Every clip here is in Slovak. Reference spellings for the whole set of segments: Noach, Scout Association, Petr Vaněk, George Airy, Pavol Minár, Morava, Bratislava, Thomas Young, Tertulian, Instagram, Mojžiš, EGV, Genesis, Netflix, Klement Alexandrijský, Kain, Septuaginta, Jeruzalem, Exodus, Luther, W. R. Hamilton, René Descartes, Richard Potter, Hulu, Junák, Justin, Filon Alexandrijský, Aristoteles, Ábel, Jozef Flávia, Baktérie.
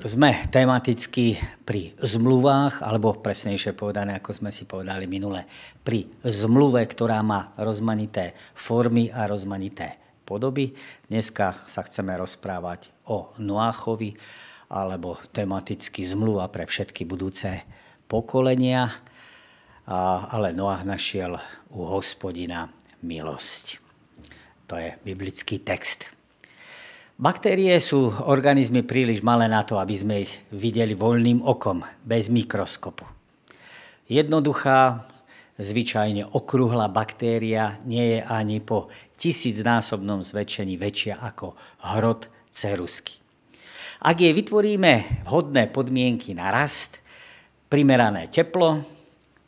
Sme tematicky pri zmluvách, alebo presnejšie povedané, ako sme si povedali minule, pri zmluve, ktorá má rozmanité formy a rozmanité podoby. Dneska sa chceme rozprávať o Noachovi, alebo tematicky zmluva pre všetky budúce pokolenia. Ale Noach našiel u Hospodina milosť. To je biblický text. Baktérie sú organizmy príliš malé na to, aby sme ich videli voľným okom, bez mikroskopu. Jednoduchá, zvyčajne okrúhla baktéria nie je ani po 1000-násobnom zväčšení väčšia ako hrot ceruzky. Ak jej vytvoríme vhodné podmienky na rast, primerané teplo,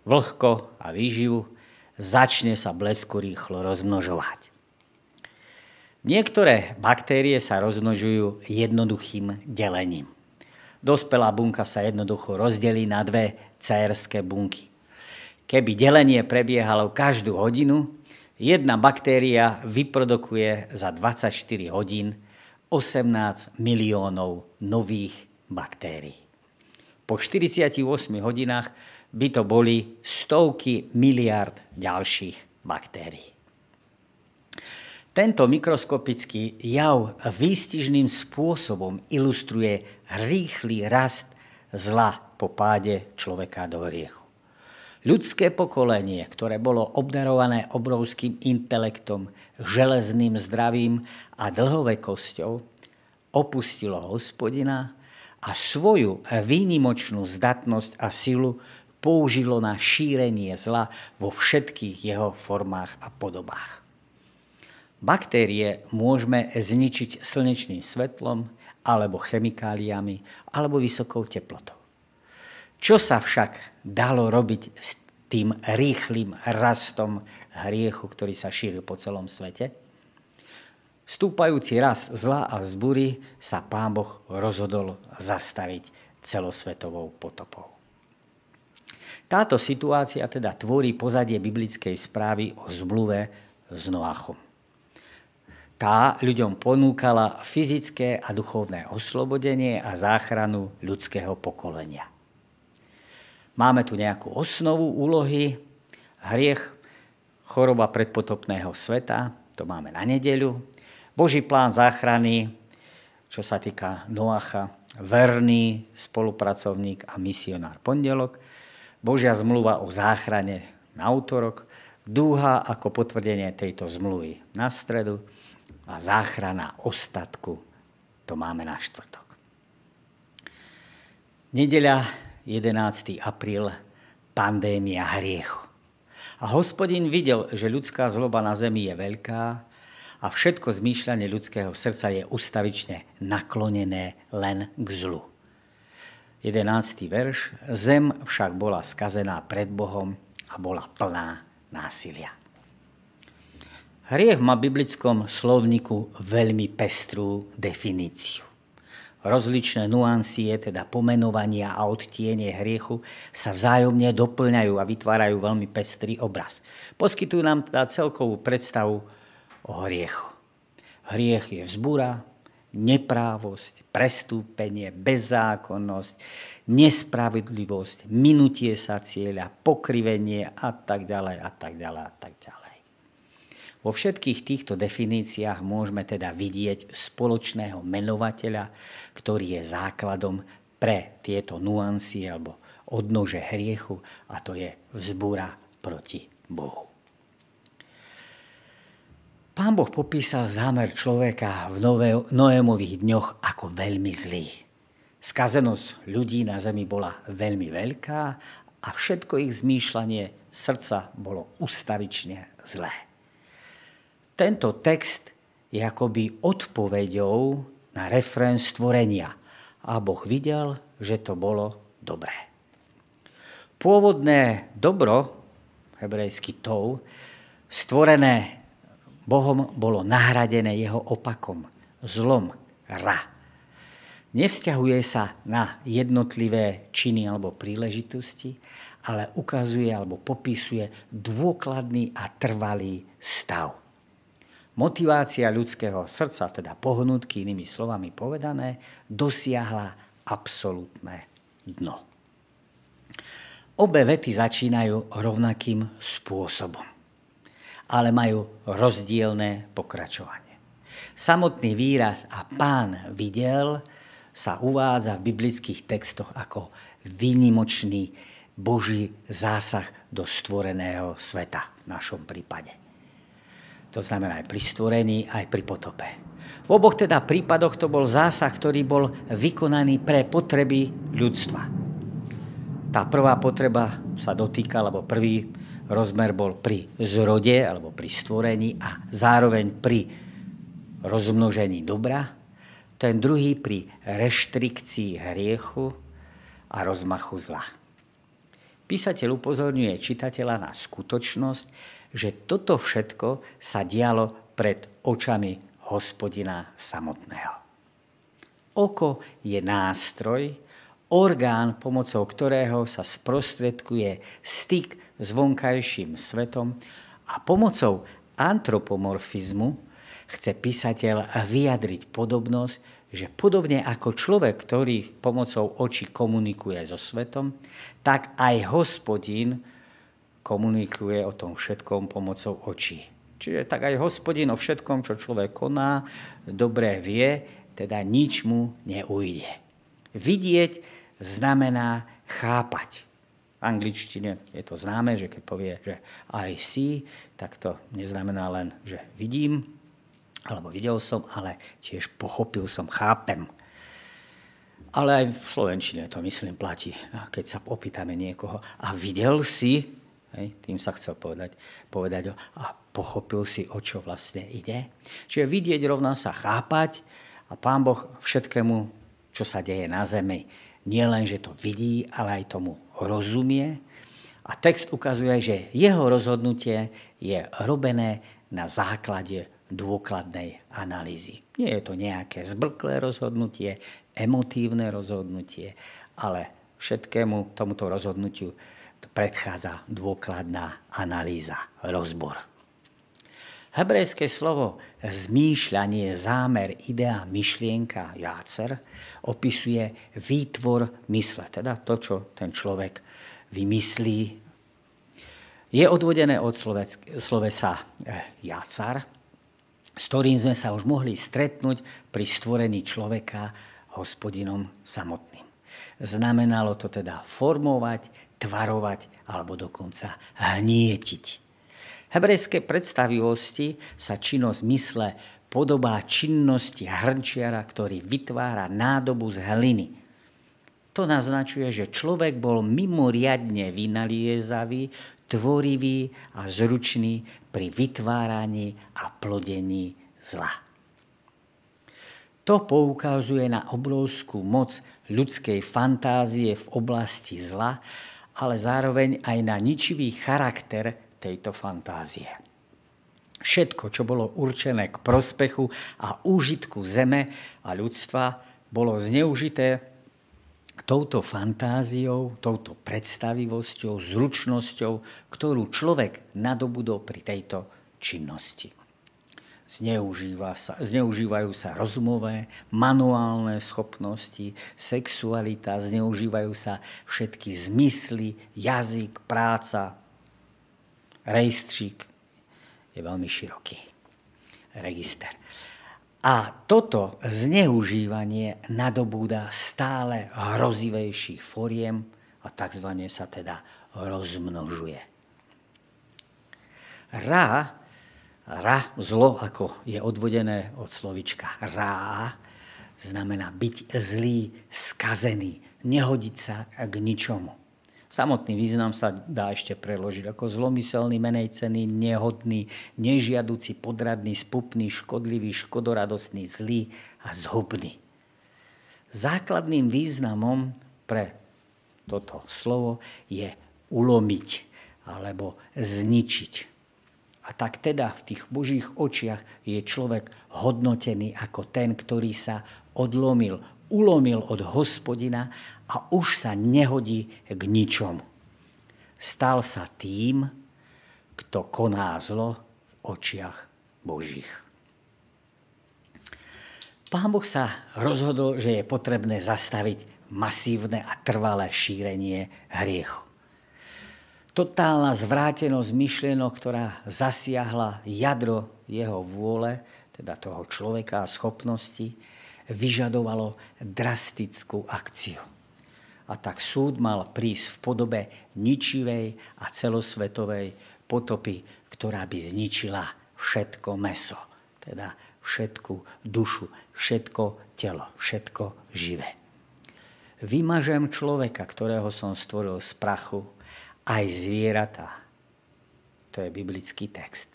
vlhko a výživu, začne sa blesku rýchlo rozmnožovať. Niektoré baktérie sa rozmnožujú jednoduchým delením. Dospelá bunka sa jednoducho rozdelí na dve cérske bunky. Keby delenie prebiehalo každú hodinu, jedna baktéria vyprodukuje za 24 hodín 18 miliónov nových baktérií. Po 48 hodinách by to boli stovky miliárd ďalších baktérií. Tento mikroskopický jav výstižným spôsobom ilustruje rýchly rast zla po páde človeka do hriechu. Ľudské pokolenie, ktoré bolo obdarované obrovským intelektom, železným zdravím a dlhovekosťou, opustilo Hospodina a svoju výnimočnú zdatnosť a silu použilo na šírenie zla vo všetkých jeho formách a podobách. Baktérie môžeme zničiť slnečným svetlom, alebo chemikáliami, alebo vysokou teplotou. Čo sa však dalo robiť s tým rýchlým rastom hriechu, ktorý sa šíril po celom svete? Stúpajúci rast zla a vzbúry sa Pán Boh rozhodol zastaviť celosvetovou potopou. Táto situácia teda tvorí pozadie biblickej správy o zmluve s Noachom. Tá ľuďom ponúkala fyzické a duchovné oslobodenie a záchranu ľudského pokolenia. Máme tu nejakú osnovu úlohy, hriech, choroba predpotopného sveta, to máme na nedeľu, Boží plán záchrany, čo sa týka Noacha, verný spolupracovník a misionár pondelok, Božia zmluva o záchrane na utorok, dúha ako potvrdenie tejto zmluvy na stredu, a záchrana ostatku, to máme na štvrtok. Nedeľa, 11. apríl, pandémia hriechu. A Hospodin videl, že ľudská zloba na zemi je veľká a všetko zmýšľanie ľudského srdca je ustavične naklonené len k zlu. 11. verš. Zem však bola skazená pred Bohom a bola plná násilia. Hriech má v biblickom slovniku veľmi pestrú definíciu. Rozličné nuancie, teda pomenovania a odtiene hriechu, sa vzájomne doplňajú a vytvárajú veľmi pestrý obraz. Poskytujú nám teda celkovú predstavu o hriechu. Hriech je vzbúra, neprávosť, prestúpenie, bezzákonnosť, nespravedlivosť, minutie sa cieľa, pokrivenie a tak ďalej a tak ďalej a tak ďalej. Vo všetkých týchto definíciách môžeme teda vidieť spoločného menovateľa, ktorý je základom pre tieto nuancie alebo odnože hriechu, a to je vzbúra proti Bohu. Pán Boh popísal zámer človeka v Noémových dňoch ako veľmi zlý. Skazenosť ľudí na zemi bola veľmi veľká a všetko ich zmýšľanie srdca bolo ustavične zlé. Tento text je akoby odpoveďou na refrén stvorenia. A Boh videl, že to bolo dobré. Pôvodné dobro, hebrejsky tov, stvorené Bohom, bolo nahradené jeho opakom, zlom, ra. Nevzťahuje sa na jednotlivé činy alebo príležitosti, ale ukazuje alebo popisuje dôkladný a trvalý stav. Motivácia ľudského srdca, teda pohnutky, inými slovami povedané, dosiahla absolútne dno. Obe vety začínajú rovnakým spôsobom, ale majú rozdielne pokračovanie. Samotný výraz a pán videl sa uvádza v biblických textoch ako výnimočný Boží zásah do stvoreného sveta v našom prípade. To znamená aj pri stvorení, aj pri potope. V oboch teda prípadoch to bol zásah, ktorý bol vykonaný pre potreby ľudstva. Tá prvá potreba sa dotýkala, alebo prvý rozmer bol pri zrode, alebo pri stvorení a zároveň pri rozmnožení dobra. Ten druhý pri reštrikcii hriechu a rozmachu zla. Písateľ upozorňuje čitateľa na skutočnosť, že toto všetko sa dialo pred očami Hospodina samotného. Oko je nástroj, orgán, pomocou ktorého sa sprostredkuje styk s vonkajším svetom a pomocou antropomorfizmu chce písateľ vyjadriť podobnosť, že podobne ako človek, ktorý pomocou očí komunikuje so svetom, tak aj Hospodin komunikuje o tom všetkom pomocou očí. Čiže tak aj Hospodin o všetkom, čo človek koná, dobre vie, teda nič mu neujde. Vidieť znamená chápať. V angličtine je to známe, že keď povie, že I see, tak to neznamená len, že vidím, alebo videl som, ale tiež pochopil som, chápem. Ale aj v slovenčine to, myslím, platí. A keď sa opýtame niekoho, a videl si, hej, tým sa chcel povedať a pochopil si, o čo vlastne ide. Čiže vidieť rovná sa chápať a Pán Boh všetkému, čo sa deje na zemi, nie len, že to vidí, ale aj tomu rozumie. A text ukazuje, že jeho rozhodnutie je robené na základe dôkladnej analýzy. Nie je to nejaké zbrklé rozhodnutie, emotívne rozhodnutie, ale všetkému tomuto rozhodnutiu predchádza dôkladná analýza, rozbor. Hebrejské slovo zmýšľanie, zámer, idea, myšlienka, jácer opisuje výtvor mysle, teda to, čo ten človek vymyslí. Je odvodené od slovesa jácar, s ktorým sme sa už mohli stretnúť pri stvorení človeka Hospodinom samotným. Znamenalo to teda formovať, tvarovať alebo dokonca hnietiť. Hebrejské predstavivosti sa činnosť mysle podobá činnosti hrnčiara, ktorý vytvára nádobu z hliny. To naznačuje, že človek bol mimoriadne vynaliezavý, tvorivý a zručný pri vytváraní a plodení zla. To poukazuje na obrovskú moc ľudskej fantázie v oblasti zla, ale zároveň aj na ničivý charakter tejto fantázie. Všetko, čo bolo určené k prospechu a úžitku zeme a ľudstva, bolo zneužité touto fantáziou, touto predstavivosťou, zručnosťou, ktorú človek nadobudol pri tejto činnosti. Zneužívajú sa rozumové, manuálne schopnosti, sexualita, zneužívajú sa všetky zmysly, jazyk, práca. Rejstřík je veľmi široký register. A toto zneužívanie nadobúda stále hrozivejších foriem a takzvané sa teda rozmnožuje. Ra, zlo, ako je odvodené od slovička rá, znamená byť zlý, skazený, nehodiť sa k ničomu. Samotný význam sa dá ešte preložiť ako zlomyselný, menejcený, nehodný, nežiaduci, podradný, spupný, škodlivý, škodoradostný, zlý a zhubný. Základným významom pre toto slovo je ulomiť alebo zničiť. A tak teda v tých Božích očiach je človek hodnotený ako ten, ktorý sa ulomil od Hospodina a už sa nehodí k ničomu. Stal sa tým, kto koná zlo v očiach Božích. Pán Boh sa rozhodol, že je potrebné zastaviť masívne a trvalé šírenie hriechu. Totálna zvrátenosť myšlienok, ktorá zasiahla jadro jeho vôle, teda toho človeka a schopnosti, vyžadovalo drastickú akciu. A tak súd mal prísť v podobe ničivej a celosvetovej potopy, ktorá by zničila všetko mäso, teda všetku dušu, všetko telo, všetko živé. Vymažem človeka, ktorého som stvoril z prachu, aj zvieratá. To je biblický text.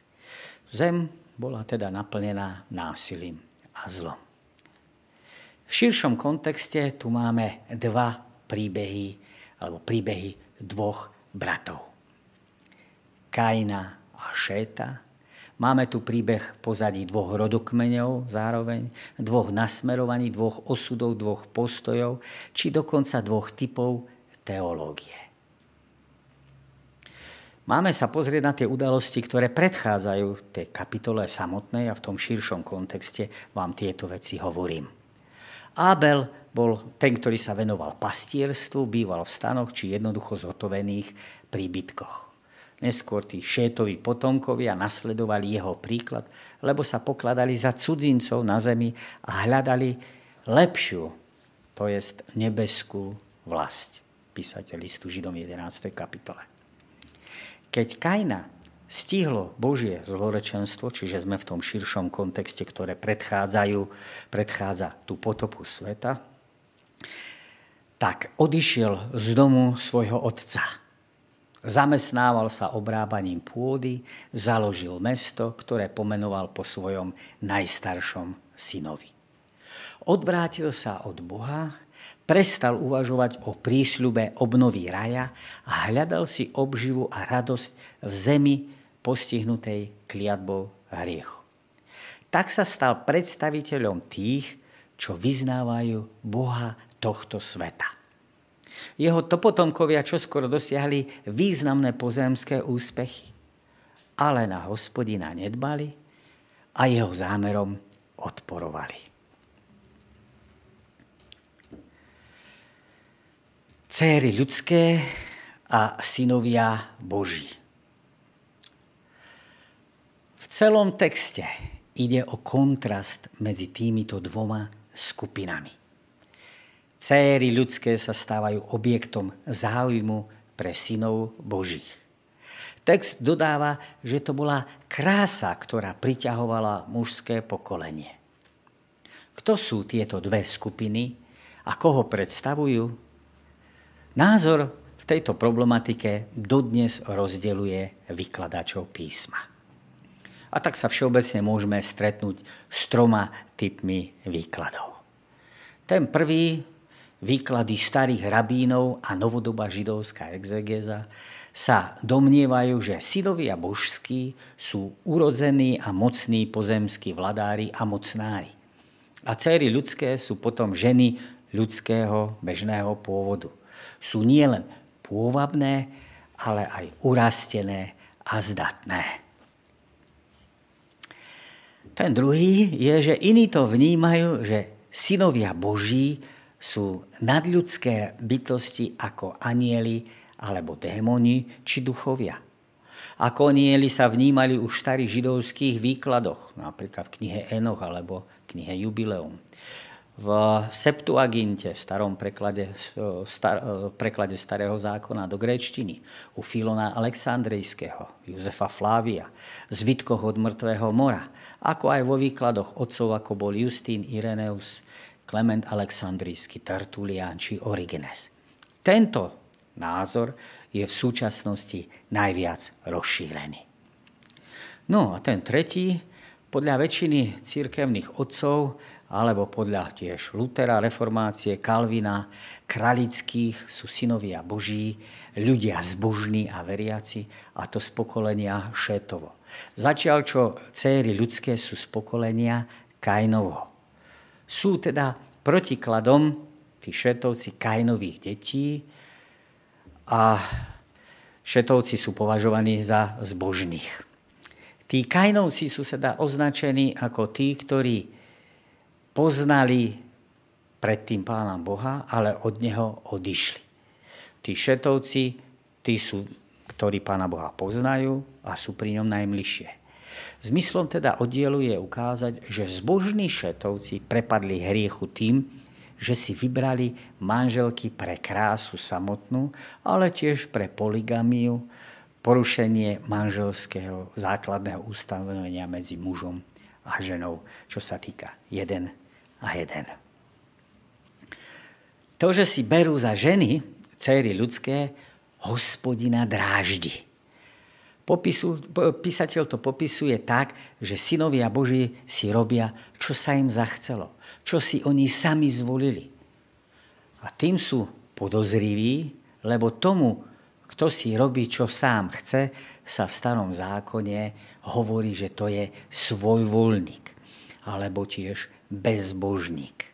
Zem bola teda naplnená násilím a zlom. V širšom kontexte tu máme dva príbehy, alebo príbehy dvoch bratov. Kaina a Šéta. Máme tu príbeh pozadí dvoch rodokmeňov zároveň, dvoch nasmerovaní, dvoch osudov, dvoch postojov, či dokonca dvoch typov teológie. Máme sa pozrieť na tie udalosti, ktoré predchádzajú tej kapitole samotnej a v tom širšom kontexte vám tieto veci hovorím. Ábel bol ten, ktorý sa venoval pastierstvu, býval v stanoch či jednoducho zhotovených príbytkoch. Neskôr tí Šétovi potomkovia nasledovali jeho príklad, lebo sa pokladali za cudzincov na zemi a hľadali lepšiu, to jest nebeskú vlasť. Písateľ listu Židom 11. kapitole. Keď Kaina stihlo Božie zlorečenstvo, čiže sme v tom širšom kontexte, ktoré predchádza tú potopu sveta, tak odišiel z domu svojho otca. Zamestnával sa obrábaním pôdy, založil mesto, ktoré pomenoval po svojom najstaršom synovi. Odvrátil sa od Boha, prestal uvažovať o prísľube obnovy raja a hľadal si obživu a radosť v zemi postihnutej kliatbou hriechu. Tak sa stal predstaviteľom tých, čo vyznávajú Boha tohto sveta. Jeho potomkovia čoskoro dosiahli významné pozemské úspechy, ale na Hospodina nedbali a jeho zámerom odporovali. Céry ľudské a synovia Boží. V celom texte ide o kontrast medzi týmito dvoma skupinami. Céry ľudské sa stávajú objektom záujmu pre synov Božích. Text dodáva, že to bola krása, ktorá priťahovala mužské pokolenie. Kto sú tieto dve skupiny a koho predstavujú? Názor v tejto problematike dodnes rozdeľuje vykladačov písma. A tak sa všeobecne môžeme stretnúť s troma typmi výkladov. Ten prvý, výklady starých rabínov a novodobá židovská exegéza, sa domnievajú, že synovia božskí sú urodzení a mocní pozemskí vladári a mocnári. A céry ľudské sú potom ženy ľudského bežného pôvodu. Sú nielen pôvabné, ale aj urastené a zdatné. Ten druhý je, že iní to vnímajú, že synovia Boží sú nadľudské bytosti ako anjeli alebo démoni či duchovia. Ako anjeli sa vnímali už v starých židovských výkladoch, napríklad v knihe Enoch alebo knihe Jubileum. V Septuaginte, v starom preklade starého zákona do gréčtiny, u Filona Alexandrijského, Jozefa Flávia, Zvitkoch od mŕtvého mora, ako aj vo výkladoch otcov, ako bol Justin, Irenaeus, Klement Alexandrijský, Tertulian či Origenes. Tento názor je v súčasnosti najviac rozšírený. No a ten tretí, podľa väčšiny cirkevných otcov, alebo podľa tiež Luthera, reformácie, Kalvina, kralických sú synovia Boží, ľudia zbožní a veriaci, a to z pokolenia Šétovo. Zatiaľ čo céry ľudské sú z pokolenia Kainovo. Sú teda protikladom tí Šétovci Kainových detí a Šétovci sú považovaní za zbožných. Tí Kainovci sú teda označení ako tí, ktorí poznali predtým Pána Boha, ale od neho odišli. Tí šetovci, tí sú, ktorí Pána Boha poznajú a sú pri ňom najbližšie. Zmyslom teda oddielu je ukázať, že zbožní šetovci prepadli hriechu tým, že si vybrali manželky pre krásu samotnú, ale tiež pre polygamiu, porušenie manželského základného ustanovenia medzi mužom a ženou, čo sa týka 1 a 1. To, že si berú za ženy, dcery ľudské, Hospodina dráždi. Písateľ to popisuje tak, že synovia Boží si robia, čo sa im zachcelo, čo si oni sami zvolili. A tým sú podozriví, lebo tomu, kto si robí, čo sám chce, sa v starom zákone hovorí, že to je svojvoľník, alebo tiež bezbožník.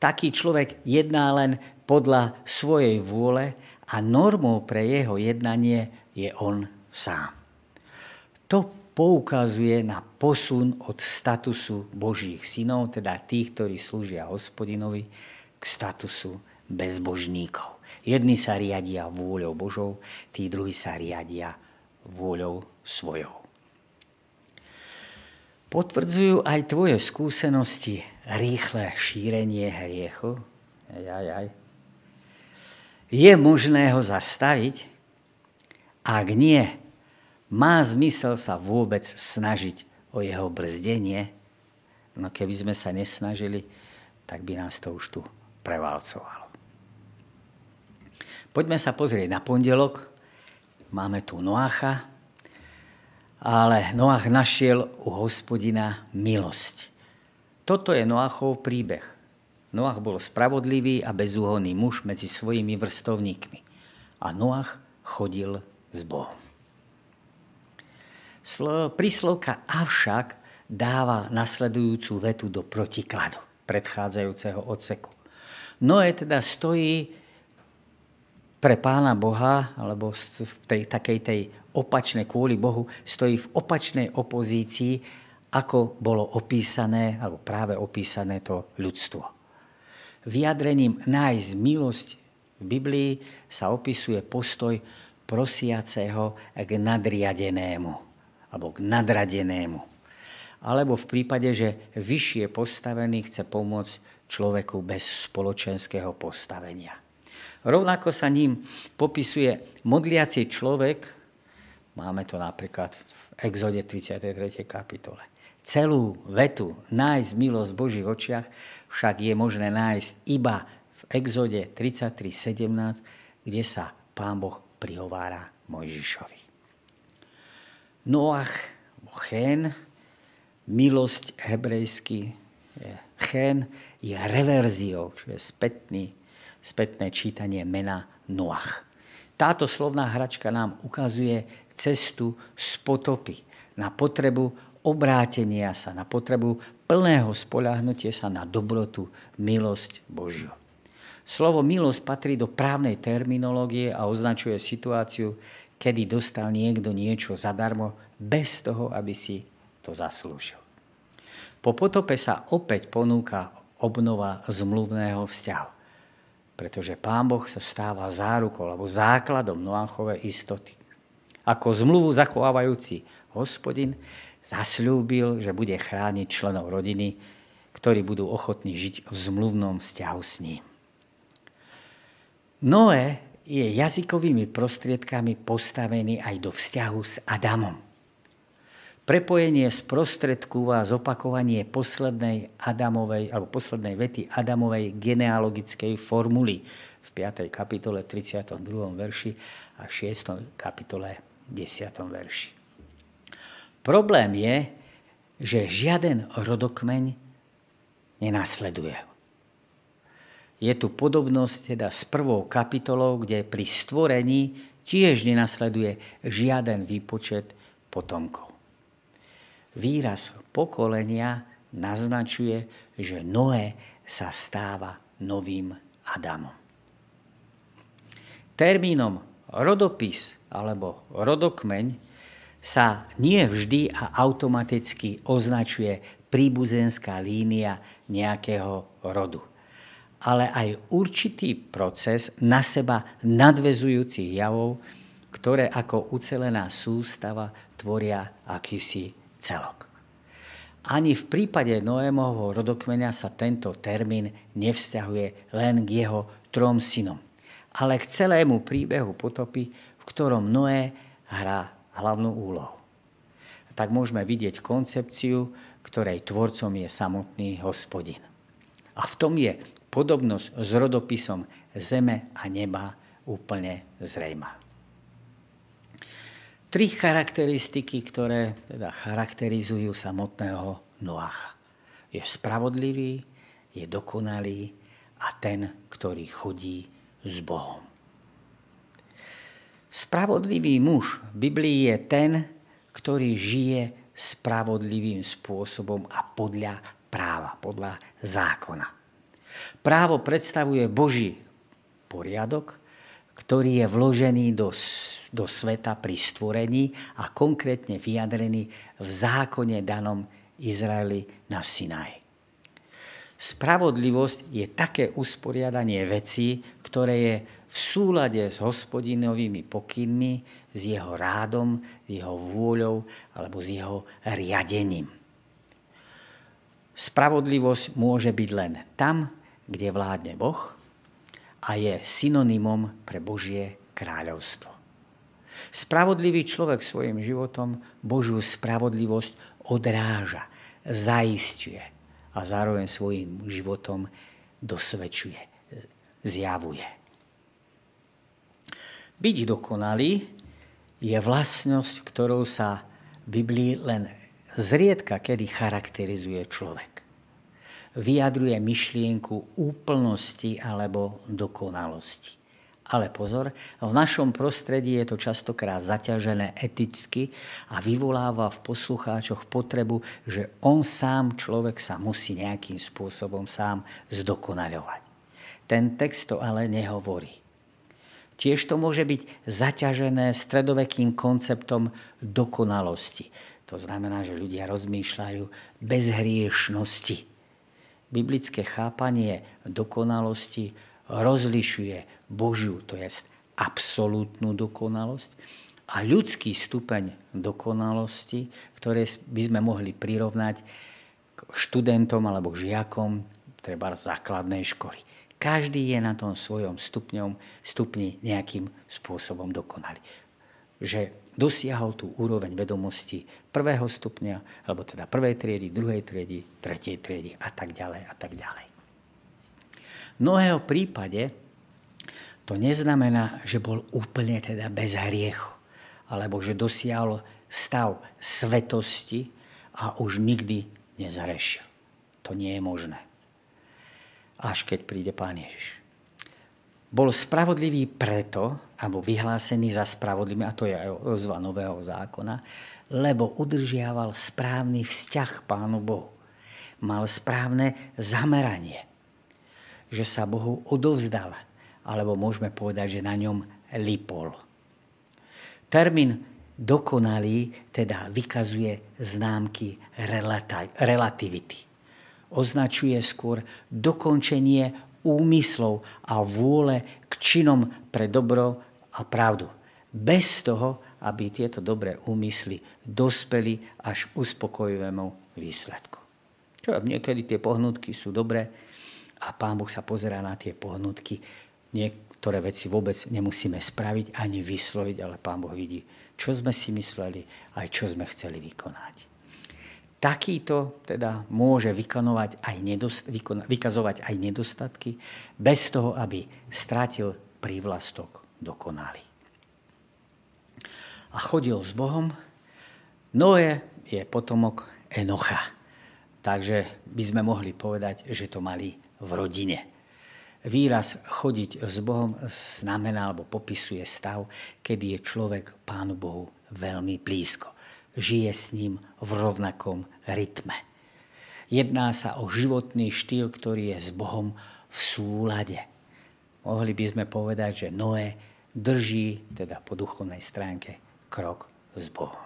Taký človek jedná len podľa svojej vôle a normou pre jeho jednanie je on sám. To poukazuje na posun od statusu Božích synov, teda tých, ktorí slúžia Hospodinovi, k statusu bezbožníkov. Jedni sa riadia vôľou Božou, tí druhí sa riadia vôľou svojou. Potvrdzujú aj tvoje skúsenosti rýchle šírenie hriechu. Je možné ho zastaviť? Ak nie, má zmysel sa vôbec snažiť o jeho brzdenie? No keby sme sa nesnažili, tak by nás to už tu prevalcovalo. Poďme sa pozrieť na pondelok. Máme tu Noacha, ale Noach našiel u Hospodina milosť. Toto je Noachov príbeh. Noach bol spravodlivý a bezúhonný muž medzi svojimi vrstovníkmi. A Noach chodil s Bohom. Príslovka avšak dáva nasledujúcu vetu do protikladu predchádzajúceho odseku. Noé teda stojí pre Pána Boha, alebo v takej tej opačnej, kvôli Bohu, stojí v opačnej opozícii, ako bolo opísané, alebo práve opísané to ľudstvo. Vyjadrením nájsť milosť v Biblii sa opisuje postoj prosiaceho k nadriadenému, alebo k nadradenému. Alebo v prípade, že vyššie postavený chce pomôcť človeku bez spoločenského postavenia. Rovnako sa ním popisuje modliaci človek, máme to napríklad v Exode 33. kapitole. Celú vetu nájsť milosť v Božích očiach však je možné nájsť iba v Exode 33.17, kde sa Pán Boh prihovára Mojžišovi. Noach, Chén, milosť hebrejsky Chén, je reverziou, čiže spätné čítanie mena Noach. Táto slovná hračka nám ukazuje cestu z potopy na potrebu obrátenia sa, na potrebu plného spoľahnutia sa na dobrotu, milosť Božiu. Slovo milosť patrí do právnej terminológie a označuje situáciu, kedy dostal niekto niečo zadarmo bez toho, aby si to zaslúžil. Po potope sa opäť ponúka obnova zmluvného vzťahu, pretože Pán Boh sa stáva zárukou alebo základom Noachovej istoty. Ako zmluvu zachovávajúci Hospodin zasľúbil, že bude chrániť členov rodiny, ktorí budú ochotní žiť v zmluvnom vzťahu s ním. Noé je jazykovými prostriedkami postavený aj do vzťahu s Adamom. Prepojenie sprostredkúva zopakovanie poslednej Adamovej, alebo poslednej vety Adamovej genealogickej formuly v 5. kapitole 32. verši a 6. kapitole 10. verši. Problém je, že žiaden rodokmeň nenasleduje. Je tu podobnosť teda s 1. kapitolou, kde pri stvorení tiež nenasleduje žiaden výpočet potomkov. Výraz pokolenia naznačuje, že Noé sa stáva novým Adamom. Termínom rodopis alebo rodokmeň sa nie vždy a automaticky označuje príbuzenská línia nejakého rodu, ale aj určitý proces na seba nadväzujúcich javov, ktoré ako ucelená sústava tvoria akýsi celok. Ani v prípade Noémovho rodokmeňa sa tento termín nevzťahuje len k jeho trom synom, ale k celému príbehu potopy, v ktorom Noé hrá hlavnú úlohu. Tak môžeme vidieť koncepciu, ktorej tvorcom je samotný Hospodin. A v tom je podobnosť s rodopisom zeme a neba úplne zrejmá. Tri charakteristiky, ktoré teda charakterizujú samotného Noacha. Je spravodlivý, je dokonalý a ten, ktorý chodí s Bohom. Spravodlivý muž v Biblii je ten, ktorý žije spravodlivým spôsobom a podľa práva, podľa zákona. Právo predstavuje Boží poriadok, ktorý je vložený do sveta pri stvorení a konkrétne vyjadrený v zákone danom Izraeli na Sinaji. Spravodlivosť je také usporiadanie vecí, ktoré je v súlade s Hospodinovými pokynmi, s jeho rádom, s jeho vôľou alebo s jeho riadením. Spravodlivosť môže byť len tam, kde vládne Boh, a je synonymom pre Božie kráľovstvo. Spravodlivý človek svojim životom Božiu spravodlivosť odráža, zaisťuje a zároveň svojim životom dosvedčuje, zjavuje. Byť dokonalý je vlastnosť, ktorou sa v Biblii len zriedka kedy charakterizuje človek. Vyjadruje myšlienku úplnosti alebo dokonalosti. Ale pozor, v našom prostredí je to častokrát zaťažené eticky a vyvoláva v poslucháčoch potrebu, že on sám, človek, sa musí nejakým spôsobom sám zdokonaľovať. Ten text to ale nehovorí. Tiež to môže byť zaťažené stredovekým konceptom dokonalosti. To znamená, že ľudia rozmýšľajú bez hriešnosti. Biblické chápanie dokonalosti rozlišuje Božiu, to je absolútnu dokonalosť, a ľudský stupeň dokonalosti, ktoré by sme mohli prirovnať k študentom alebo žiakom treba základnej školy. Každý je na tom svojom stupni nejakým spôsobom dokonalý. Že dosiahol tú úroveň vedomosti prvého stupňa, alebo teda prvej triedy, druhej triedy, tretej triedy a tak ďalej a tak ďalej. V mnohého prípade to neznamená, že bol úplne teda bez hriechu, alebo že dosiahol stav svetosti a už nikdy nezhrešil. To nie je možné. Až keď príde Pán Ježiš. Bol spravodlivý preto, alebo vyhlásený za spravodlivý, a to je ozva Nového zákona, lebo udržiaval správny vzťah Pánu Bohu. Mal správne zameranie, že sa Bohu odovzdal, alebo môžeme povedať, že na ňom lipol. Termín dokonalý teda vykazuje známky relativity. Označuje skôr dokončenie úmyslov a vôle k činom pre dobro a pravdu. Bez toho, aby tieto dobré úmysly dospeli až k uspokojivému výsledku. Čo niekedy tie pohnutky sú dobré a Pán Boh sa pozerá na tie pohnutky. Niektoré veci vôbec nemusíme spraviť ani vysloviť, ale Pán Boh vidí, čo sme si mysleli aj čo sme chceli vykonať. Takýto teda môže vykazovať aj nedostatky bez toho, aby strátil prívlastok dokonalý. A chodil s Bohom. Noé je potomok Enocha. Takže by sme mohli povedať, že to mali v rodine. Výraz chodiť s Bohom znamená alebo popisuje stav, kedy je človek Pánu Bohu veľmi blízko. Žije s ním v rovnakom rytme. Jedná sa o životný štýl, ktorý je s Bohom v súlade. Mohli by sme povedať, že Noé drží, teda po duchovnej stránke, krok s Bohom.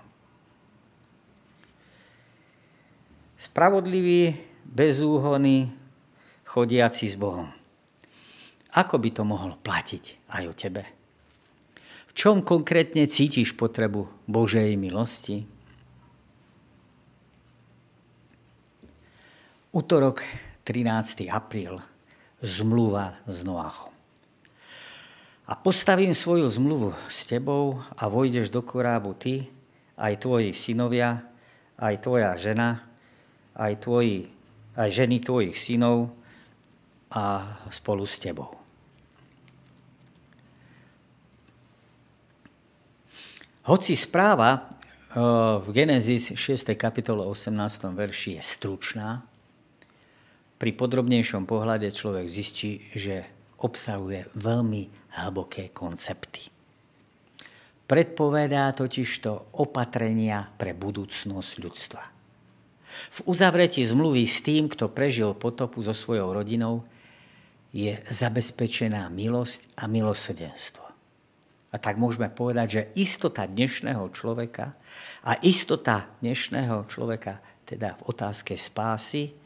Spravodlivý, bezúhonný, chodiaci s Bohom. Ako by to mohlo platiť aj o tebe? V čom konkrétne cítiš potrebu Božej milosti? Utorok, 13. apríl, zmluva s Noachom. A postavím svoju zmluvu s tebou a vojdeš do korábu ty, aj tvoji synovia, aj tvoja žena, aj ženy tvojich synov a spolu s tebou. Hoci správa v Genesis 6. kapitole 18. verši je stručná, pri podrobnejšom pohľade človek zistí, že obsahuje veľmi hlboké koncepty. Predpovedá totižto opatrenia pre budúcnosť ľudstva. V uzavretí zmluvy s tým, kto prežil potopu so svojou rodinou, je zabezpečená milosť a milosrdenstvo. A tak môžeme povedať, že istota dnešného človeka, teda v otázke spásy,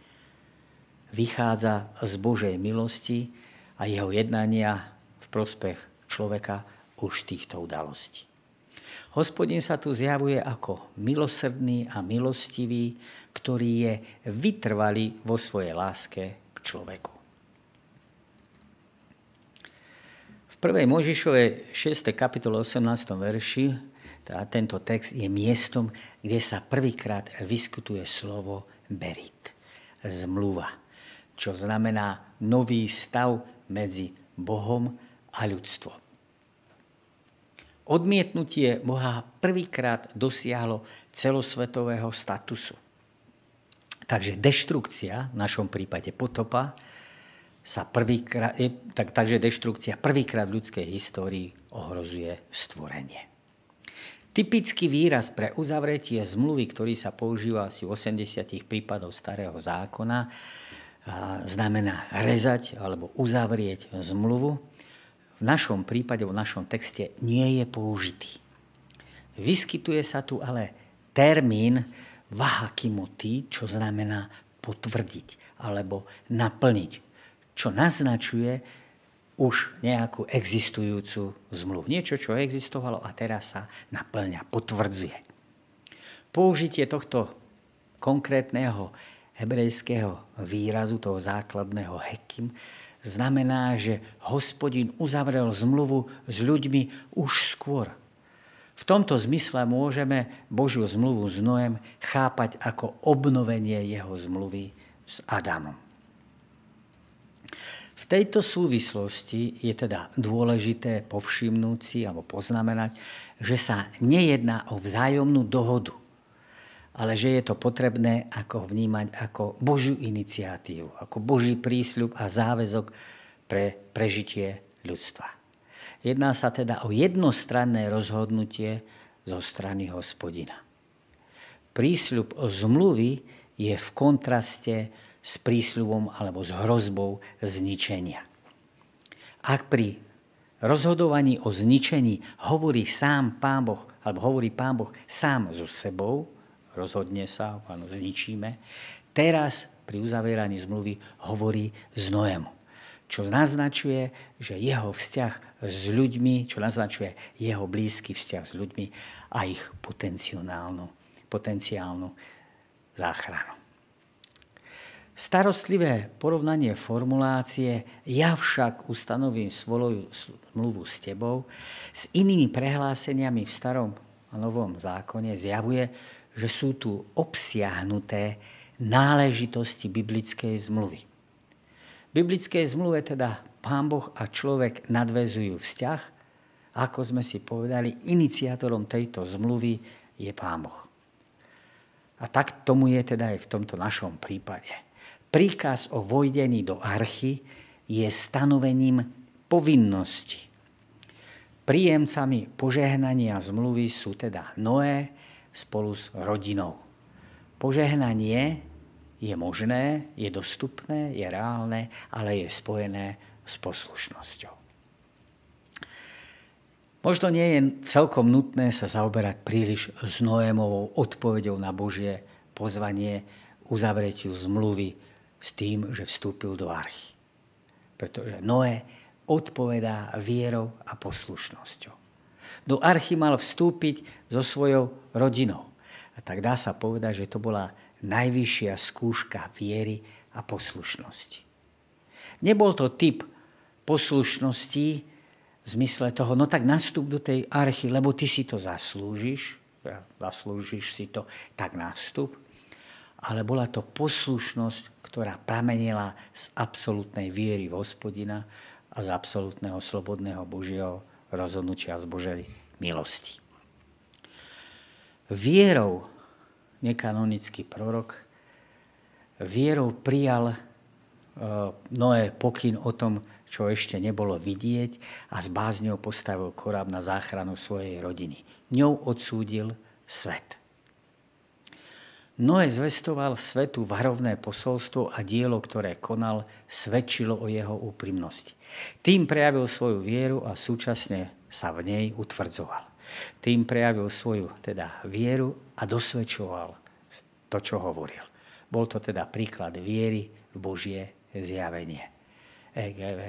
vychádza z Božej milosti a jeho jednania prospech človeka už týchto udalostí. Hospodin sa tu zjavuje ako milosrdný a milostivý, ktorý je vytrvalý vo svojej láske k človeku. V 1. Mojžišovej 6. kapitole 18. verši tento text je miestom, kde sa prvýkrát vyskytuje slovo berit, zmluva, čo znamená nový stav medzi Bohom a ľudstvo. Odmietnutie Boha prvýkrát dosiahlo celosvetového statusu. Takže deštrukcia prvýkrát v ľudskej histórii ohrozuje stvorenie. Typický výraz pre uzavretie zmluvy, ktorý sa používa asi v 80 prípadov starého zákona, znamená rezať alebo uzavrieť zmluvu. V našom prípade, v našom texte nie je použitý. Vyskytuje sa tu ale termín vahakimoti, čo znamená potvrdiť alebo naplniť, čo naznačuje už nejakú existujúcu zmluvu. Niečo, čo existovalo a teraz sa naplňa, potvrdzuje. Použitie tohto konkrétneho hebrejského výrazu, toho základného hekim, znamená, že Hospodin uzavrel zmluvu s ľuďmi už skôr. V tomto zmysle môžeme Božiu zmluvu s Noem chápať ako obnovenie jeho zmluvy s Adamom. V tejto súvislosti je teda dôležité povšimnúť si alebo poznamenať, že sa nejedná o vzájomnú dohodu, ale že je to potrebné ako vnímať ako Božiu iniciatívu, ako Boží prísľub a záväzok pre prežitie ľudstva. Jedná sa teda o jednostranné rozhodnutie zo strany Hospodina. Prísľub zmluvy je v kontraste s prísľubom alebo s hrozbou zničenia. Ak pri rozhodovaní o zničení hovorí Pán Boh sám so sebou, rozhodne sa, áno, zničíme. Teraz pri uzavieraní zmluvy hovorí s Noem, čo naznačuje, že jeho vzťah s ľuďmi, čo naznačuje jeho blízky vzťah s ľuďmi a ich potenciálnu záchranu. Starostlivé porovnanie formulácie ja však ustanovím svoju zmluvu s tebou s inými prehláseniami v Starom a Novom zákone zjavuje, že sú tu obsiahnuté náležitosti biblickej zmluvy. V biblickej zmluve teda Pán Boh a človek nadväzujú vzťah. Ako sme si povedali, iniciátorom tejto zmluvy je Pán Boh. A tak tomu je teda aj v tomto našom prípade. Príkaz o vojdení do archy je stanovením povinnosti. Príjemcami požehnania zmluvy sú teda Noé, spolu s rodinou. Požehnanie je možné, je dostupné, je reálne, ale je spojené s poslušnosťou. Možno nie je celkom nutné sa zaoberať príliš s Noémovou odpoveďou na Božie pozvanie uzavretiu zmluvy s tým, že vstúpil do archy. Pretože Noé odpovedá vierou a poslušnosťou. Do archy mal vstúpiť so svojou rodinou. A tak dá sa povedať, že to bola najvyššia skúška viery a poslušnosti. Nebol to typ poslušnosti v zmysle toho, no tak nastup do tej archy, lebo ty si to zaslúžiš, si to, tak nástup. Ale bola to poslušnosť, ktorá pramenila z absolútnej viery v Hospodina a z absolútneho slobodného Božieho rozhodnutia z Božej milosti. Vierou, nekanonický prorok, vierou prijal Noé pokyn o tom, čo ešte nebolo vidieť, a s bázňou postavil koráb na záchranu svojej rodiny. Ňou odsúdil svet. Noé zvestoval svetu varovné posolstvo a dielo, ktoré konal, svedčilo o jeho úprimnosti. Tým prejavil svoju vieru a súčasne sa v nej utvrdzoval. Tým prejavil svoju vieru a dosvedčoval to, čo hovoril. Bol to teda príklad viery v Božie zjavenie. EGV,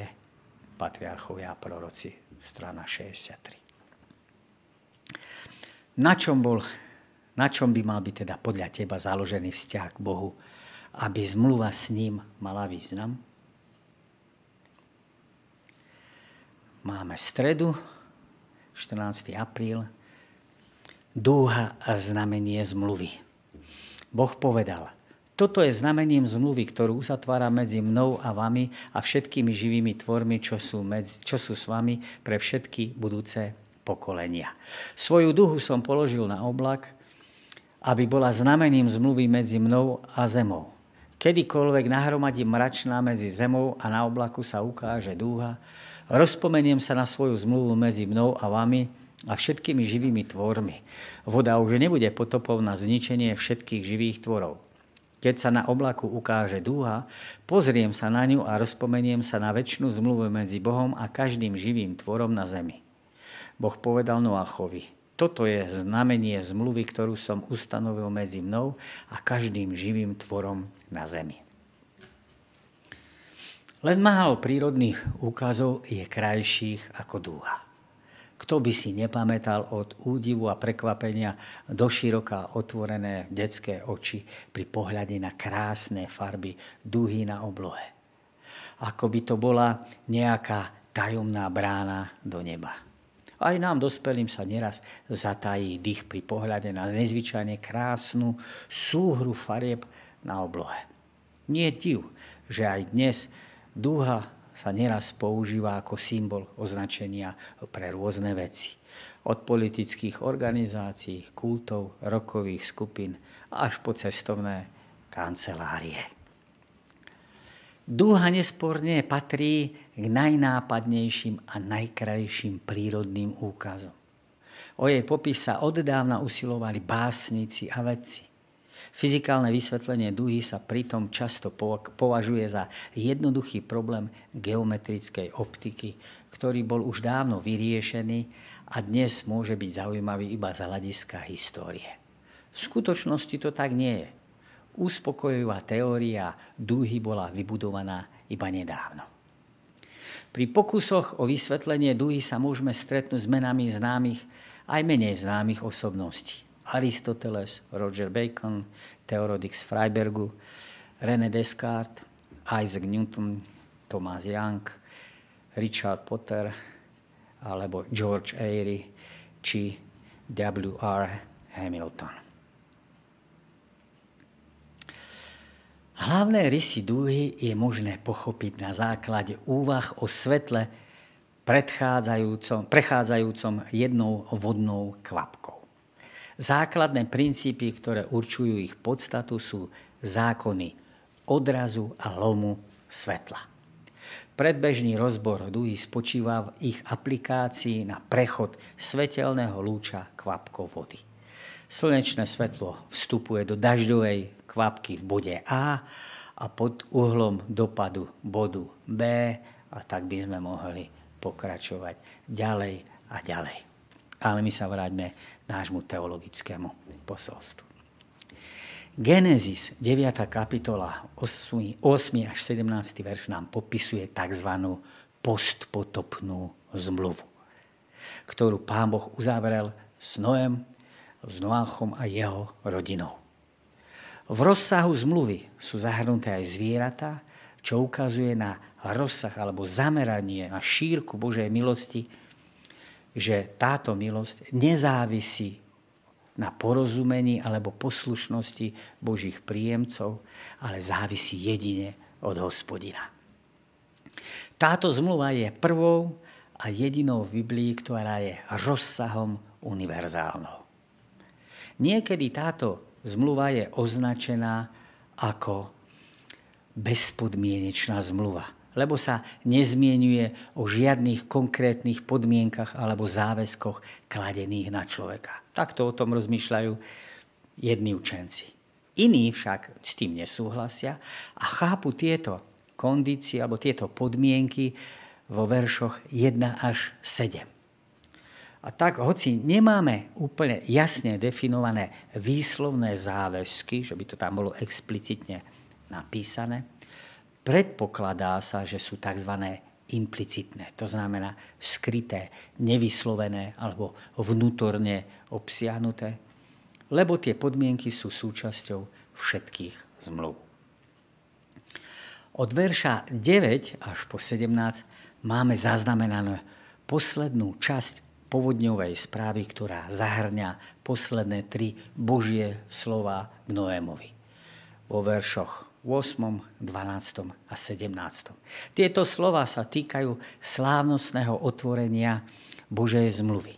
Patriarchovia a proroci, strana 63. Na čom by mal byť teda podľa teba založený vzťah k Bohu, aby zmluva s ním mala význam? Máme stredu, 14. apríl, dúha a znamenie zmluvy. Boh povedal, toto je znamením zmluvy, ktorú uzatvára medzi mnou a vami a všetkými živými tvormi, čo sú s vami pre všetky budúce pokolenia. Svoju dúhu som položil na oblak, aby bola znamením zmluvy medzi mnou a zemou. Kedykoľvek nahromadím mračná medzi zemou a na oblaku sa ukáže dúha, rozpomeniem sa na svoju zmluvu medzi mnou a vami a všetkými živými tvormi. Voda už nebude potopov na zničenie všetkých živých tvorov. Keď sa na oblaku ukáže dúha, pozriem sa na ňu a rozpomeniem sa na večnú zmluvu medzi Bohom a každým živým tvorom na zemi. Boh povedal Noachovi, toto je znamenie zmluvy, ktorú som ustanovil medzi mnou a každým živým tvorom na zemi. Len málo prírodných úkazov je krajších ako dúha. Kto by si nepamätal od údivu a prekvapenia doširoka otvorené detské oči pri pohľade na krásne farby dúhy na oblohe? Ako by to bola nejaká tajomná brána do neba. Aj nám, dospelým, sa neraz zatají dých pri pohľade na nezvyčajne krásnu súhru farieb na oblohe. Nie je div, že aj dnes dúha sa neraz používa ako symbol označenia pre rôzne veci. Od politických organizácií, kultov, rokových skupín až po cestovné kancelárie. Dúha nesporne patrí k najnápadnejším a najkrajším prírodným úkazom. O jej popis sa oddávna usilovali básnici a vedci. Fyzikálne vysvetlenie dúhy sa pritom často považuje za jednoduchý problém geometrickej optiky, ktorý bol už dávno vyriešený a dnes môže byť zaujímavý iba z hľadiska histórie. V skutočnosti to tak nie je. Uspokojivá teória dúhy bola vybudovaná iba nedávno. Pri pokusoch o vysvetlenie dúhy sa môžeme stretnúť s menami známych aj menej známych osobností. Aristoteles, Roger Bacon, Theodorik z Freibergu, René Descartes, Isaac Newton, Thomas Young, Richard Potter alebo George Airy či W. R. Hamilton. Hlavné rysy dúhy je možné pochopiť na základe úvah o svetle prechádzajúcom jednou vodnou kvapkou. Základné princípy, ktoré určujú ich podstatu, sú zákony odrazu a lomu svetla. Predbežný rozbor dúhy spočíva v ich aplikácii na prechod svetelného lúča kvapkou vody. Slnečné svetlo vstupuje do dažďovej kvapky v bode A a pod uhlom dopadu bodu B, a tak by sme mohli pokračovať ďalej a ďalej. Ale my sa vráťme nášmu teologickému posolstvu. Genesis 9. kapitola 8. až 17. verš nám popisuje tzv. postpotopnú zmluvu, ktorú Pán Boh uzavrel s Noem, s Noachom a jeho rodinou. V rozsahu zmluvy sú zahrnuté aj zvieratá, čo ukazuje na rozsah alebo zameranie na šírku Božej milosti, že táto milosť nezávisí na porozumení alebo poslušnosti Božích príjemcov, ale závisí jedine od Hospodina. Táto zmluva je prvou a jedinou v Biblii, ktorá je rozsahom univerzálnou. Niekedy táto zmluva je označená ako bezpodmienečná zmluva, lebo sa nezmienuje o žiadnych konkrétnych podmienkach alebo záväzkoch kladených na človeka. Takto o tom rozmýšľajú jedni učenci. Iní však s tým nesúhlasia a chápu tieto kondície alebo tieto podmienky vo veršoch 1 až 7. A tak, hoci nemáme úplne jasne definované výslovné záväzky, že by to tam bolo explicitne napísané, predpokladá sa, že sú tzv. Implicitné, to znamená skryté, nevyslovené alebo vnútorne obsiahnuté, lebo tie podmienky sú súčasťou všetkých zmluv. Od verša 9 až po 17 máme zaznamenanú poslednú časť povodňovej správy, ktorá zahrňa posledné tri Božie slova k Noémovi vo veršoch 8., 12. a 17. Tieto slova sa týkajú slávnostného otvorenia Božej zmluvy.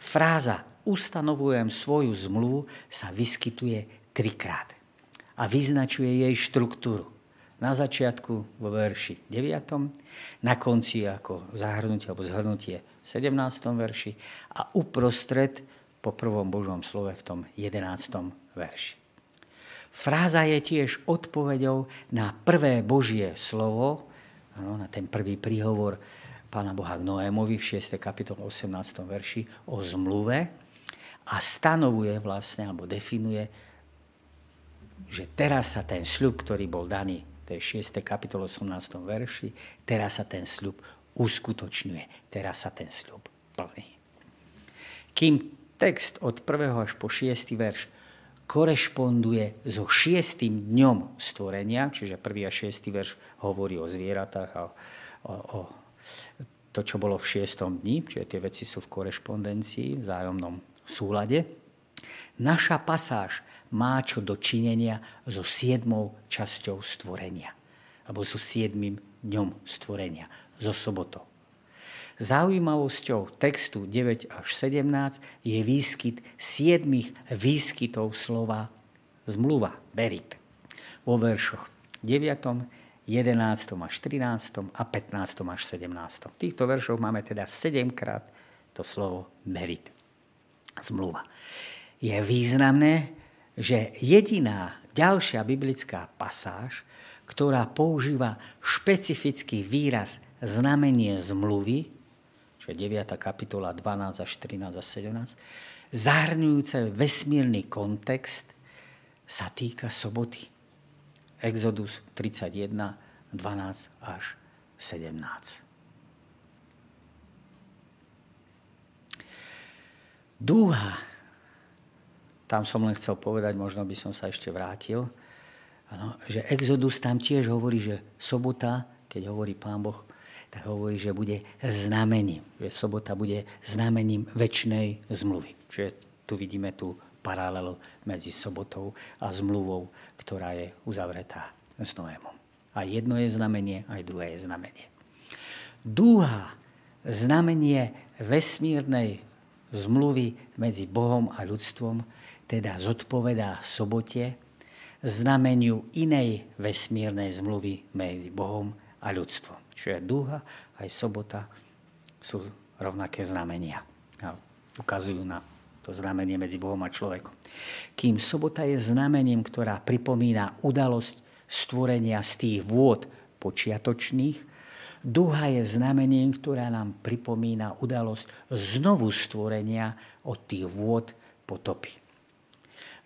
Fráza ustanovujem svoju zmluvu sa vyskytuje trikrát a vyznačuje jej štruktúru. Na začiatku vo verši 9., na konci ako zahrnutie alebo zhrnutie v 17. verši a uprostred po prvom Božom slove v tom 11. verši. Fráza je tiež odpoveďou na prvé Božie slovo, na ten prvý príhovor Pána Boha k Noémovi v 6. kapitole 18. verši o zmluve a stanovuje vlastne, alebo definuje, že teraz sa ten sľub, ktorý bol daný v 6. kapitole 18. verši, teraz sa ten sľub uskutočňuje, teraz sa ten sľub plní. Kým text od 1. až po 6. verš korešponduje so 6. dňom stvorenia, čiže 1. a 6. verš hovorí o zvieratách a o to, čo bolo v 6. dni, čiže tie veci sú v korešpondencii, v vzájomnom súlade. Naša pasáž má čo dočinenia so 7. časťou stvorenia, alebo so 7. dňom stvorenia, so sobotou. Zaujímavosťou textu 9 až 17 je výskyt 7 výskytov slova zmluva, berit, vo veršoch 9, 11 až 13 a 15 až 17. V týchto veršoch máme teda 7-krát to slovo berit, zmluva. Je významné, že jediná ďalšia biblická pasáž, ktorá používa špecifický výraz znamenie zmluvy, čiže 9. kapitola 12 až 13 a 17, zahrňujúce vesmírny kontext, sa týka soboty. Exodus 31, 12 až 17. Dúha, tam som len chcel povedať, možno by som sa ešte vrátil, že Exodus tam tiež hovorí, že sobota, keď hovorí Pán Boh, tak hovorí, že bude znamením, že sobota bude znamením večnej zmluvy. Čiže tu vidíme tú paralelu medzi sobotou a zmluvou, ktorá je uzavretá s Noémom. A jedno je znamenie, aj druhé je znamenie. Dúha, znamenie vesmírnej zmluvy medzi Bohom a ľudstvom, teda zodpovedá sobote, znameniu inej vesmírnej zmluvy medzi Bohom a ľudstvom. Čiže dúha aj sobota sú rovnaké znamenia. Ukazujú na to znamenie medzi Bohom a človekom. Kým sobota je znamením, ktorá pripomína udalosť stvorenia z tých vôd počiatočných, dúha je znamením, ktorá nám pripomína udalosť znovu stvorenia od tých vôd potopy.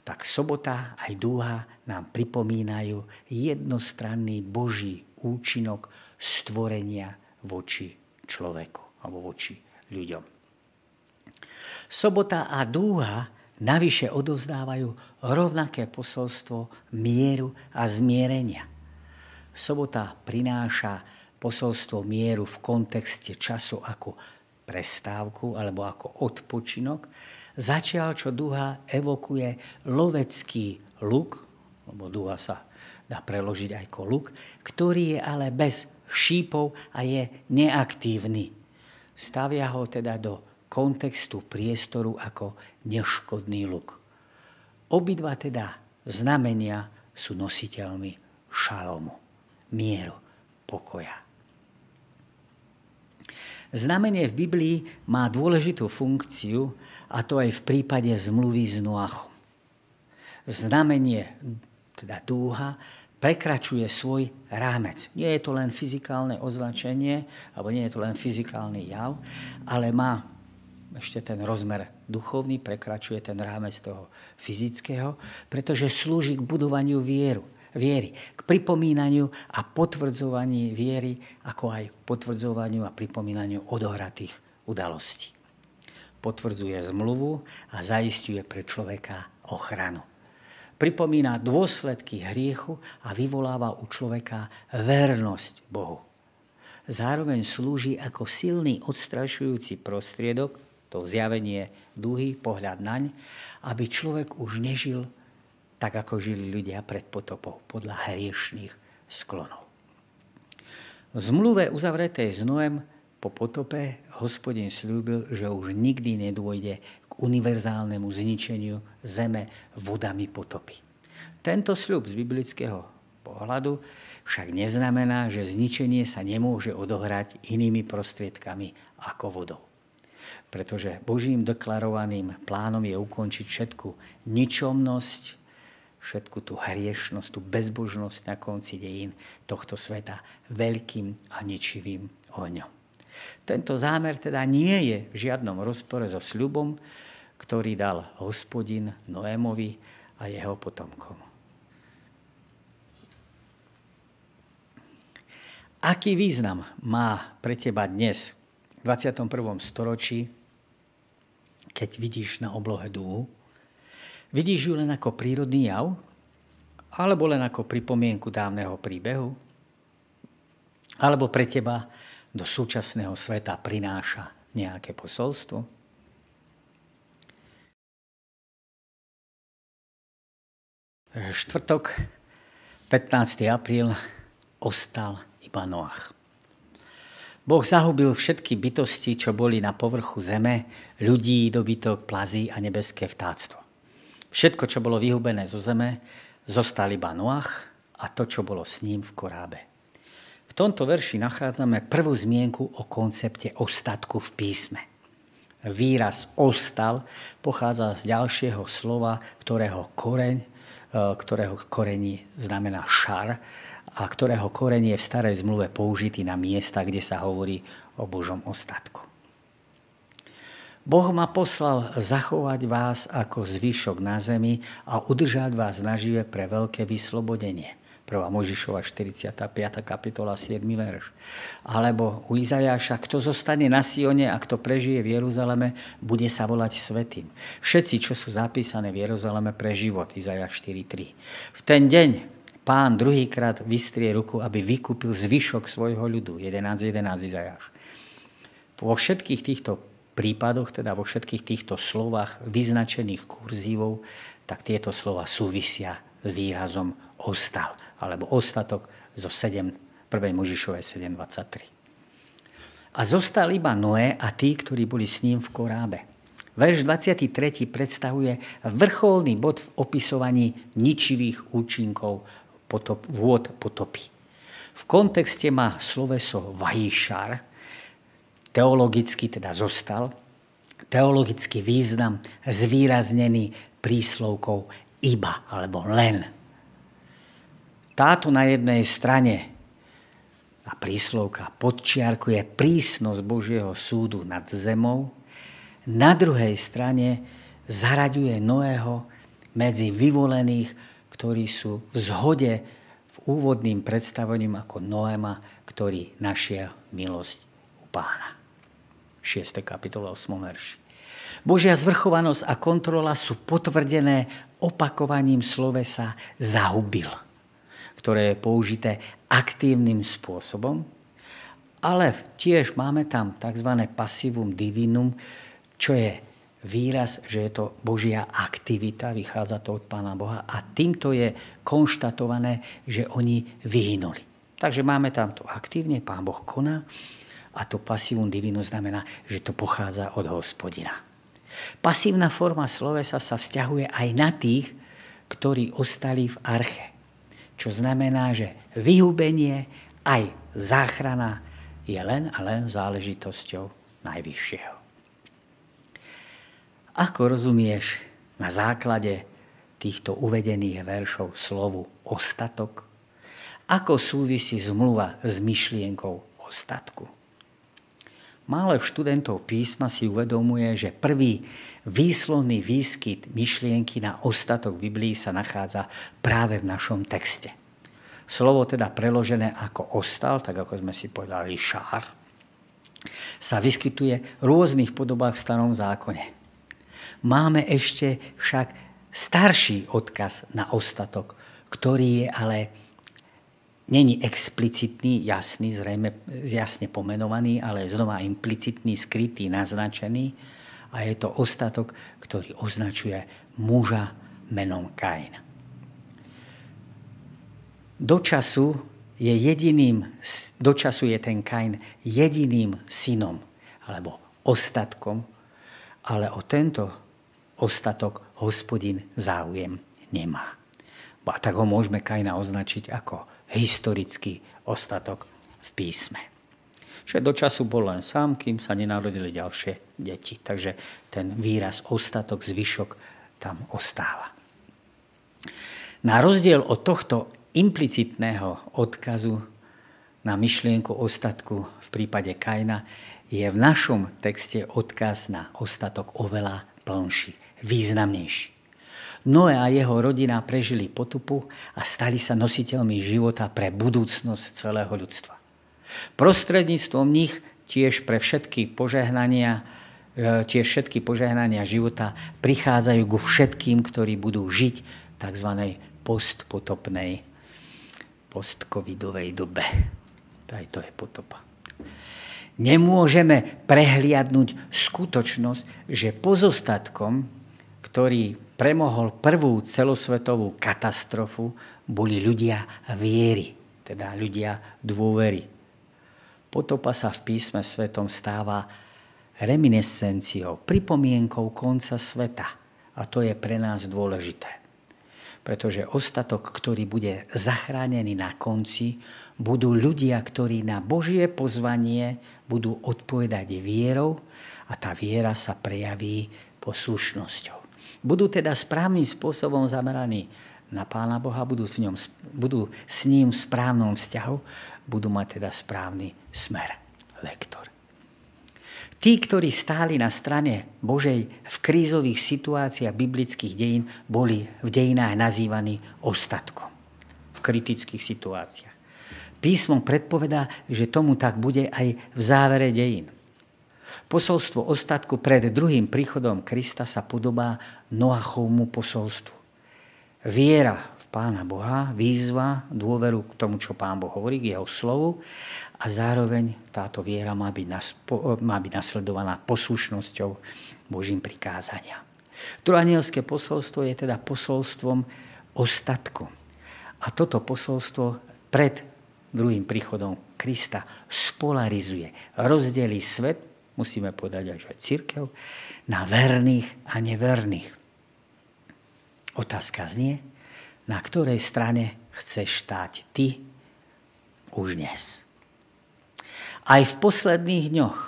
Tak sobota aj dúha nám pripomínajú jednostranný Boží účinok stvorenia voči človeku alebo voči ľuďom. Sobota a dúha navyše odovzdávajú rovnaké posolstvo mieru a zmierenia. Sobota prináša posolstvo mieru v kontexte času ako prestávku alebo ako odpočinok, začiaľ čo dúha evokuje lovecký luk, lebo dúha sa dá preložiť aj ako luk, ktorý je ale bez šípov a je neaktívny. Stavia ho teda do kontextu priestoru ako neškodný luk. Obidva teda znamenia sú nositeľmi šalomu, mieru, pokoja. Znamenie v Biblii má dôležitú funkciu, a to aj v prípade zmluvy s Noachom. Znamenie, teda dúha, prekračuje svoj rámec. Nie je to len fyzikálne označenie, alebo nie je to len fyzikálny jav, ale má ešte ten rozmer duchovný, prekračuje ten rámec toho fyzického, pretože slúži k budovaniu viery, k pripomínaniu a potvrdzovaní viery, ako aj potvrdzovaniu a pripomínaniu odohratých udalostí. Potvrdzuje zmluvu a zaisťuje pre človeka ochranu. Pripomína dôsledky hriechu a vyvoláva u človeka vernosť Bohu. Zároveň slúži ako silný odstrašujúci prostriedok, to zjavenie dúhy, pohľad naň, aby človek už nežil tak, ako žili ľudia pred potopou, podľa hriešných sklonov. V zmluve uzavretej s Noem po potope Hospodin sľúbil, že už nikdy nedôjde k univerzálnemu zničeniu zeme vodami potopy. Tento sľub z biblického pohľadu však neznamená, že zničenie sa nemôže odohrať inými prostriedkami ako vodou. Pretože Božím deklarovaným plánom je ukončiť všetku ničomnosť, všetku tú hriešnosť, tú bezbožnosť na konci dejín tohto sveta veľkým a ničivým ohňom. Tento zámer teda nie je v žiadnom rozpore so sľubom, ktorý dal Hospodin Noémovi a jeho potomkom. Aký význam má pre teba dnes, v 21. storočí, keď vidíš na oblohe dúhu? Vidíš ju len ako prírodný jav? Alebo len ako pripomienku dávneho príbehu? Alebo pre teba do súčasného sveta prináša nejaké posolstvo? Štvrtok, 15. apríl, ostal iba Noach. Boh zahubil všetky bytosti, čo boli na povrchu zeme, ľudí, dobytok, plazy a nebeské vtáctvo. Všetko, čo bolo vyhubené zo zeme, zostal iba Noach a to, čo bolo s ním v korábe. V tomto verši nachádzame prvú zmienku o koncepte ostatku v písme. Výraz ostal pochádza z ďalšieho slova, ktorého koreň znamená šar a ktorého koreň je v starej zmluve použitý na miesta, kde sa hovorí o Božom ostatku. Boh ma poslal zachovať vás ako zvyšok na zemi a udržať vás nažive pre veľké vyslobodenie. 1. Mojžišova 45. kapitola 7. verš. Alebo u Izajáša, kto zostane na Sione a kto prežije v Jeruzaleme, bude sa volať svätým. Všetci, čo sú zapísané v Jeruzaleme pre život, Izajáš 4.3. V ten deň Pán druhýkrát vystrie ruku, aby vykúpil zvyšok svojho ľudu, 11.11. Izajáš. Vo všetkých týchto prípadoch, teda vo všetkých týchto slovách vyznačených kurzívou, tak tieto slova súvisia výrazom ostal, alebo ostatok zo 1. Mojžišovej 7.23. A zostal iba Noé a tí, ktorí boli s ním v korábe. Verš 23. predstavuje vrcholný bod v opisovaní ničivých účinkov vôd potopy. V kontexte má sloveso vajíšar, teologicky teda zostal, teologický význam zvýraznený príslovkou iba alebo len. Táto na jednej strane a príslovka podčiarkuje prísnosť Božieho súdu nad zemou, na druhej strane zaraďuje Noého medzi vyvolených, ktorí sú v zhode v úvodným predstavením ako Noéma, ktorý našiel milosť u Pána. 6. kapitola 8. verši. Božia zvrchovanosť a kontrola sú potvrdené opakovaním slovesa zahubil, ktoré je použité aktívnym spôsobom, ale tiež máme tam tzv. Passivum divinum, čo je výraz, že je to Božia aktivita, vychádza to od Pána Boha a týmto je konštatované, že oni vyhynuli. Takže máme tam to aktívne, Pán Boh koná a to passivum divinum znamená, že to pochádza od Hospodina. Pasívna forma slovesa sa vzťahuje aj na tých, ktorí ostali v arche, čo znamená, že vyhubenie aj záchrana je len a len záležitosťou Najvyššieho. Ako rozumieš na základe týchto uvedených veršov slovu ostatok? Ako súvisí zmluva s myšlienkou ostatku? Málo študentov písma si uvedomuje, že prvý výslovný výskyt myšlienky na ostatok v Biblii sa nachádza práve v našom texte. Slovo teda preložené ako ostal, tak ako sme si povedali šár, sa vyskytuje v rôznych podobách v Starom zákone. Máme ešte však starší odkaz na ostatok, ktorý je ale není explicitný, jasný, zrejme jasne pomenovaný, ale znova implicitný, skrytý, naznačený. A je to ostatok, ktorý označuje muža menom Kain. Do času je ten Kain jediným synom, alebo ostatkom, ale o tento ostatok Hospodin záujem nemá. A tak ho môžeme Kaina označiť ako historický ostatok v písme. Čiže do času bol len sám, kým sa nenarodili ďalšie deti. Takže ten výraz ostatok, zvyšok tam ostáva. Na rozdiel od tohto implicitného odkazu na myšlienku ostatku v prípade Kaina je v našom texte odkaz na ostatok oveľa plnší, významnejší. Noé a jeho rodina prežili potupu a stali sa nositeľmi života pre budúcnosť celého ľudstva. Prostredníctvom nich tiež všetky požehnania života prichádzajú ku všetkým, ktorí budú žiť v tzv. Postpotopnej, postcovidovej dobe. Aj to je potopa. Nemôžeme prehliadnúť skutočnosť, že pozostatkom, ktorý premohol prvú celosvetovú katastrofu, boli ľudia viery, teda ľudia dôvery. Potopa sa v písme svetom stáva reminiscenciou, pripomienkou konca sveta. A to je pre nás dôležité. Pretože ostatok, ktorý bude zachránený na konci, budú ľudia, ktorí na Božie pozvanie budú odpovedať vierou a tá viera sa prejaví poslušnosťou. Budú teda správnym spôsobom zameraní na Pána Boha, budú s ním v správnom vzťahu, budú mať teda správny smer, lektor. Tí, ktorí stáli na strane Božej v krízových situáciách biblických dejín, boli v dejinách nazývaní ostatkom v kritických situáciách. Písmo predpovedá, že tomu tak bude aj v závere dejín. Posolstvo ostatku pred druhým príchodom Krista sa podobá Noachovmu posolstvu. Viera v Pána Boha, výzva, dôveru k tomu, čo Pán Boh hovorí, k jeho slovu a zároveň táto viera má byť nasledovaná poslušnosťou Božím prikázania. Trojanelské posolstvo je teda posolstvom ostatku. A toto posolstvo pred druhým príchodom Krista spolarizuje, rozdelí svet, musíme povedať aj cirkev, na verných a neverných. Otázka znie, na ktorej strane chceš stáť ty už dnes. Aj v posledných dňoch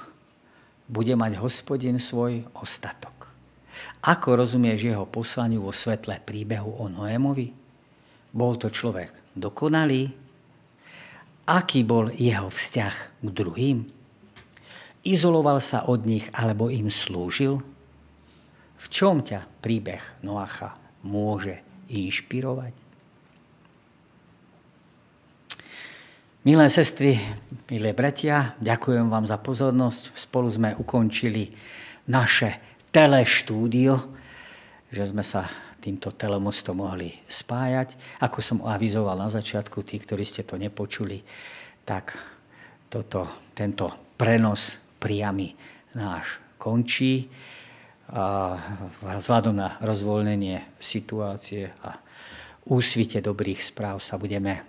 bude mať Hospodin svoj ostatok. Ako rozumieš jeho poslaniu vo svetle príbehu o Noémovi? Bol to človek dokonalý? Aký bol jeho vzťah k druhým? Izoloval sa od nich alebo im slúžil? V čom ťa príbeh Noacha môže inšpirovať? Milé sestry, milé bratia, ďakujem vám za pozornosť. Spolu sme ukončili naše teleštúdio, že sme sa týmto telemostom mohli spájať. Ako som avizoval na začiatku, tí, ktorí ste to nepočuli, tak tento prenos priamy náš končí. A vzhľadom na rozvoľnenie situácie a úsvite dobrých správ sa budeme,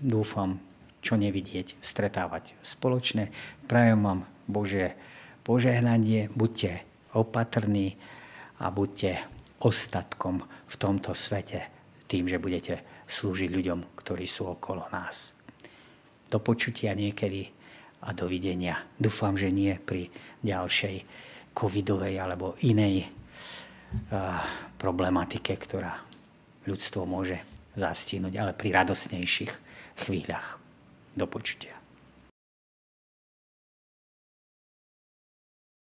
dúfam, čo nevidieť, stretávať spoločne. Prajem vám Božie požehnanie, buďte opatrní a buďte ostatkom v tomto svete tým, že budete slúžiť ľuďom, ktorí sú okolo nás. Do počutia niekedy a dovidenia. Dúfam, že nie pri ďalšej covidovej alebo inej problematike, ktorá ľudstvo môže zastihnúť, ale pri radosnejších chvíľach. Do počutia.